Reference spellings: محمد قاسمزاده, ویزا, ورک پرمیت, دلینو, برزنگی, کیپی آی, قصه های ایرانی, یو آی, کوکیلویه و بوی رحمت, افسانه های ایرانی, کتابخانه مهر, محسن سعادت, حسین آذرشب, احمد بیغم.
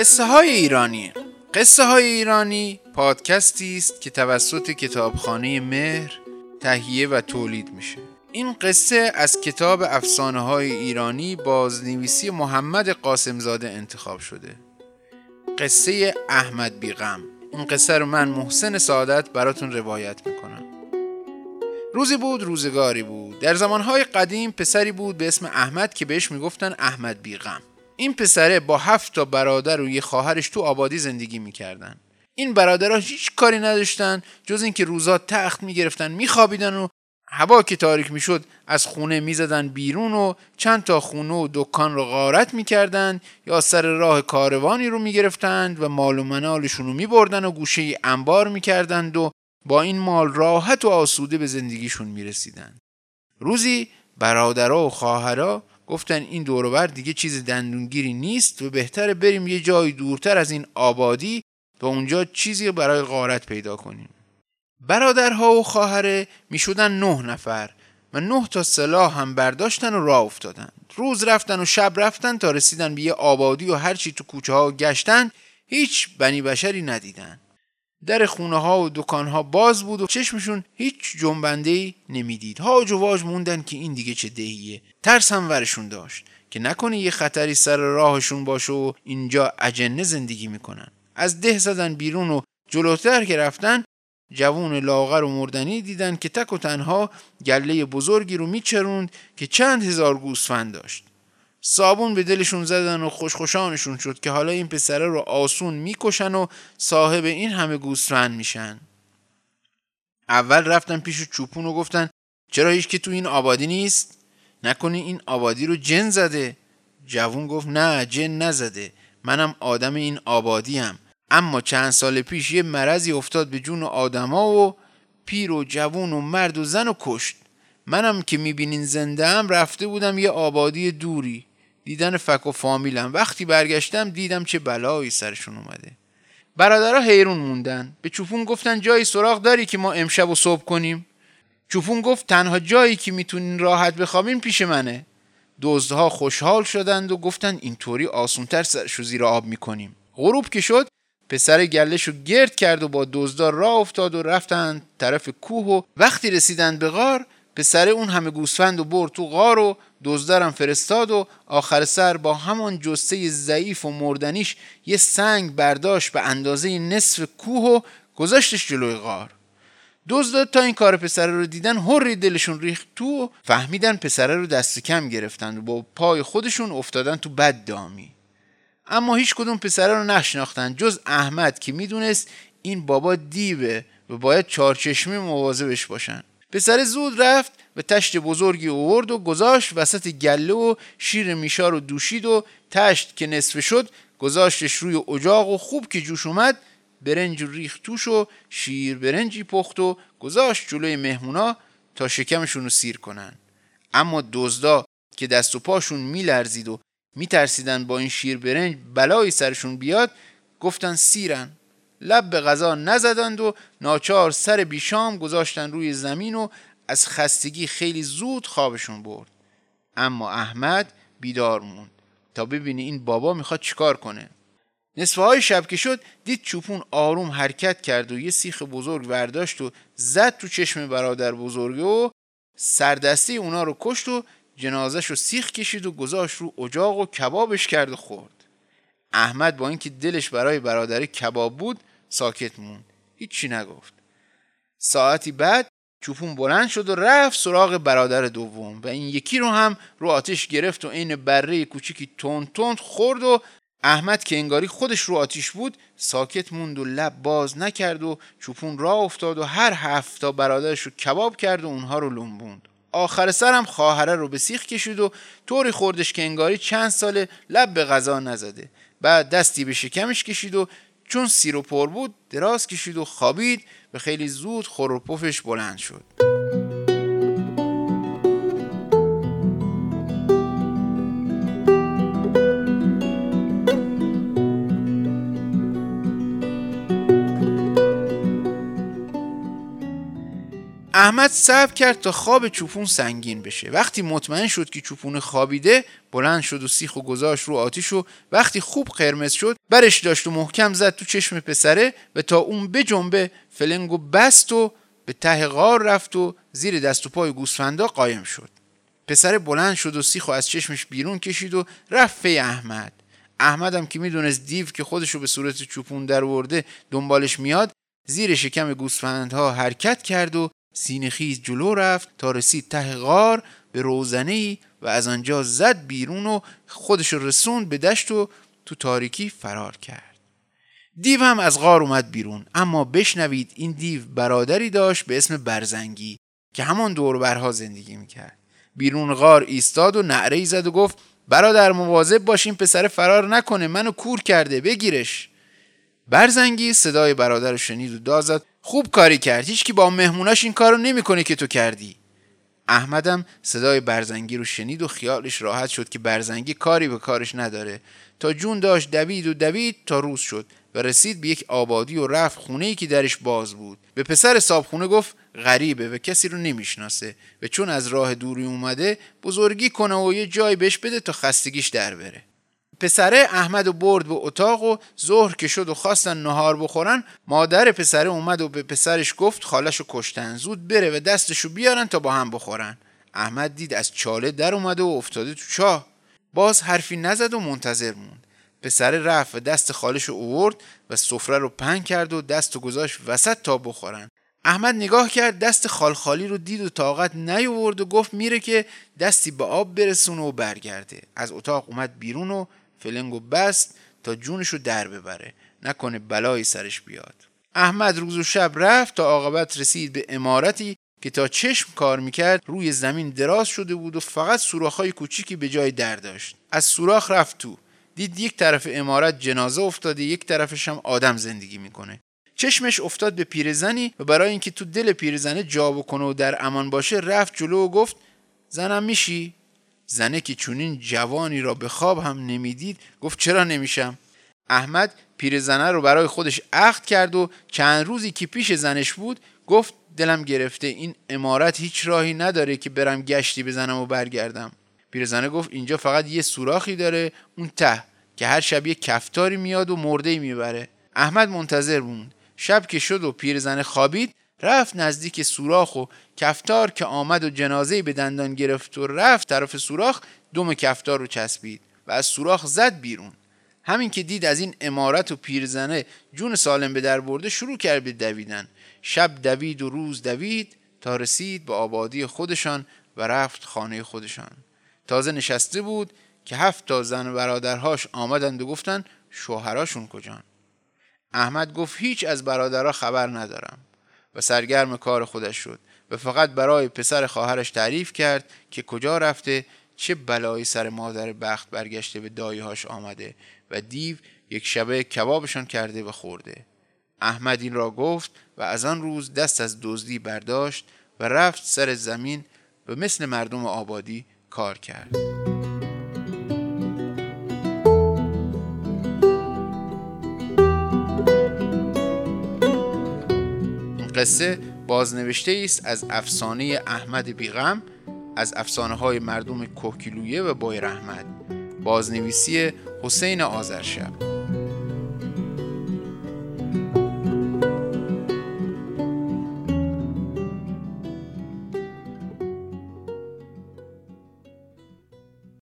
قصه های ایرانی. قصه های ایرانی پادکستی است که توسط کتابخانه مهر تهیه و تولید میشه. این قصه از کتاب افسانه های ایرانی بازنویسی محمد قاسمزاده انتخاب شده. قصه احمد بیغم. این قصه رو من محسن سعادت براتون روایت میکنم. روزی بود روزگاری بود. در زمانهای قدیم پسری بود به اسم احمد که بهش میگفتن احمد بیغم. این پسره با 7 برادر و یه خواهرش تو آبادی زندگی میکردن. این برادرها هیچ کاری نداشتن جز اینکه روزا تخت میگرفتن میخوابیدن و هوا که تاریک میشد از خونه میزدن بیرون و چند تا خونه و دکان رو غارت میکردن یا سر راه کاروانی رو میگرفتند و مال و منالشون رو میبردن و گوشه انبار میکردند و با این مال راحت و آسوده به زندگیشون میرسیدن. روزی برادرها و خواهرها گفتن این دور و بر دیگه چیز دندونگیری نیست و بهتره بریم یه جای دورتر از این آبادی و اونجا چیزی برای غارت پیدا کنیم. برادرها و خواهره میشدن 9 و 9 سلاح هم برداشتن و راه افتادن. روز رفتن و شب رفتن تا رسیدن به یه آبادی و هرچی تو کوچه ها گشتن هیچ بنی بشری ندیدن. در خونه ها و دکان ها باز بود و چشمشون هیچ جنبنده‌ای نمیدید. هاج و واج موندن که این دیگه چه دهیه. ترس هم ورشون داشت که نکنه یه خطری سر راهشون باشه و اینجا اجنه زندگی میکنن. از ده زدن بیرون و جلوتر که رفتن جوون لاغر و مردنی دیدن که تک و تنها گله بزرگی رو میچروند که چند هزار گوسفند داشت. صابون به دلشون زدن و خوشخوشانشون شد که حالا این پسره رو آسون میکشن و صاحب این همه گوسفند میشن. اول رفتن پیش چوپون و گفتن چرا هیچ کی تو این آبادی نیست؟ نکنی این آبادی رو جن زده؟ جوون گفت نه جن نزده، منم آدم این آبادیم، اما چند سال پیش یه مرضی افتاد به جون آدما و پیر و جوون و مرد و زن و کشت. منم که میبینین زنده ام رفته بودم یه آبادی دوری دیدن فک و فامیلم، وقتی برگشتم دیدم چه بلایی سرشون اومده. برادرها حیرون موندن. به چوپون گفتن جایی سراغ داری که ما امشب و صبح کنیم؟ چوپون گفت تنها جایی که میتونین راحت بخوابین پیش منه. دزدها خوشحال شدند و گفتن اینطوری آسونتر سرشو زیر آب میکنیم. غروب که شد پسر گله‌شو گرد کرد و با دزدا راه افتاد و رفتند طرف کوه و وقتی رسیدند به غار پسر اون همه گوسفند و برد تو غار و دزدارم فرستاد و آخر سر با همان جثه ضعیف و مردنیش یه سنگ برداشت به اندازه نصف کوه و گذاشتش جلوی غار. دزدا تا این کار پسر رو دیدن هری دلشون ریخت تو و فهمیدن پسر رو دست کم گرفتن و با پای خودشون افتادن تو بد دامی. اما هیچ کدوم پسره رو نشناختن جز احمد که میدونست این بابا دیوه و باید چارچشمی مواظبش باشن. پسره زود رفت و تشت بزرگی آورد و گذاشت وسط گله و شیر میشا رو دوشید و تشت که نصف شد گذاشتش روی اجاق و خوب که جوش اومد برنج ریخت توش و شیر برنجی پخت و گذاشت جلوی مهمونا تا شکمشون رو سیر کنن. اما دزدا که دست و پاشون میلرزید و میترسیدن با این شیر برنج بلایی سرشون بیاد گفتن سیرن. لب به غذا نزدند و ناچار سر بیشام گذاشتن روی زمین و از خستگی خیلی زود خوابشون برد. اما احمد بیدار موند تا ببینه این بابا میخواد چیکار کنه. نصفه های شب که شد دید چوپون آروم حرکت کرد و یه سیخ بزرگ برداشت و زد تو چشم برادر بزرگه و سردستی اونا رو کشت و جنازهش رو سیخ کشید و گذاشت رو اجاق و کبابش کرد و خورد. احمد با اینکه دلش برای برادر کباب بود ساکت موند. هیچی نگفت. ساعتی بعد چوپون بلند شد و رفت سراغ برادر دوم و این یکی رو هم رو آتش گرفت و این بره کوچیکی تند تند خورد و احمد که انگاری خودش رو آتش بود ساکت موند و لب باز نکرد و چوپون راه افتاد و هر 7 برادرش رو کباب کرد و اونها رو لنبوند. آخر سرم خواهره رو به سیخ کشید و طوری خوردش که انگاری چند ساله لب به غذا نزده. بعد دستی به شکمش کشید و چون سیر و پر بود دراز کشید و خوابید و خیلی زود خور و پفش بلند شد. احمد صبر کرد تا خواب چوپون سنگین بشه. وقتی مطمئن شد که چوپون خوابیده، بلند شد و سیخو گذاشت رو آتیش و وقتی خوب قرمز شد برش داشت و محکم زد تو چشم پسره و تا اون بجنبه فلنگو بست و به ته غار رفت و زیر دست و پای گوسفندا قایم شد. پسره بلند شد و سیخو از چشمش بیرون کشید و رفت پی احمد. احمد هم که میدونست دیو که خودشو به صورت چوپون درآورده دنبالش میاد، زیر شکم گوسفندها حرکت کرد و سینه‌خیز جلو رفت تا رسید ته غار به روزنه‌ای و از آنجا زد بیرون و خودش رسوند به دشت و تو تاریکی فرار کرد. دیو هم از غار اومد بیرون، اما بشنوید این دیو برادری داشت به اسم برزنگی که همان دور برها زندگی میکرد. بیرون غار ایستاد و نعره‌ای زد و گفت برادر مواظب باش این پسر فرار نکنه، منو کور کرده، بگیرش. برزنگی صدای برادر شنید و داد زد خوب کاری کرد، هیچکی با مهموناش این کارو نمیکنه که تو کردی. احمدم صدای برزنگی رو شنید و خیالش راحت شد که برزنگی کاری به کارش نداره. تا جون داشت دوید و دوید تا روز شد و رسید به یک آبادی و رفت خونه‌ای که درش باز بود. به پسر صاحبخونه گفت غریبه و کسی رو نمیشناسه و چون از راه دوری اومده بزرگی کنه و یه جای بهش بده تا خستگیش در بره. پسره احمد و برد به اتاق و ظهر که شد و خواستن نهار بخورن، مادر پسره اومد و به پسرش گفت خالشو کشتن، زود بره و دستشو بیارن تا با هم بخورن. احمد دید از چاله در اومده و افتاده تو چاه. باز حرفی نزد و منتظر موند. پسره رفت و دست خالشو آورد و سفره رو پهن کرد و دستو گذاشت وسط تا بخورن. احمد نگاه کرد، دست خالخالی رو دید و طاقت نیاورد و گفت میره که دستی به آب برسونه و برگرده. از اتاق اومد بیرون و فلنگو بست تا جونشو در ببره، نکنه بلایی سرش بیاد. احمد روز و شب رفت تا عاقبت رسید به عمارتی که تا چشم کار میکرد روی زمین دراز شده بود و فقط سوراخ‌های کوچیکی به جای در داشت. از سوراخ رفت تو، دید یک طرف عمارت جنازه افتاده، یک طرفش هم آدم زندگی میکنه. چشمش افتاد به پیرزنی و برای اینکه تو دل پیرزنه جا بکنه و در امان باشه رفت جلو و گفت زنم میشی؟ زنه که چونین جوانی را به خواب هم نمیدید گفت چرا نمیشم؟ احمد پیرزنه رو برای خودش عقد کرد و چند روزی که پیش زنش بود گفت دلم گرفته، این عمارت هیچ راهی نداره که برم گشتی بزنم و برگردم. پیرزنه گفت اینجا فقط یه سوراخی داره، اون ته که هر شب یه کفتاری میاد و مرده‌ای میبره. احمد منتظر بود. شب که شد و پیرزنه خوابید، رفت نزدیک سوراخ و کفتار که آمد و جنازه‌ای به دندان گرفت و رفت طرف سوراخ، دم کفتار رو چسبید و از سوراخ زد بیرون. همین که دید از این عمارت و پیرزنه جون سالم به در برده، شروع کرد به دویدن. شب دوید و روز دوید تا رسید به آبادی خودشان و رفت خانه خودشان. تازه نشسته بود که 7 زن و برادرهاش آمدند و گفتند شوهراشون کجان؟ احمد گفت هیچ از برادرها خبر ندارم و سرگرم کار خودش شد و فقط برای پسر خواهرش تعریف کرد که کجا رفته، چه بلایی سر مادر بخت برگشته به دایهاش آمده و دیو یک شبه کبابشان کرده و خورده. احمد این را گفت و از آن روز دست از دزدی برداشت و رفت سر زمین و مثل مردم آبادی کار کرد. قصه بازنوشته است از افسانه احمد بیغم، از افسانه های مردم کوکیلویه و بوی رحمت، بازنویسی حسین آذرشب.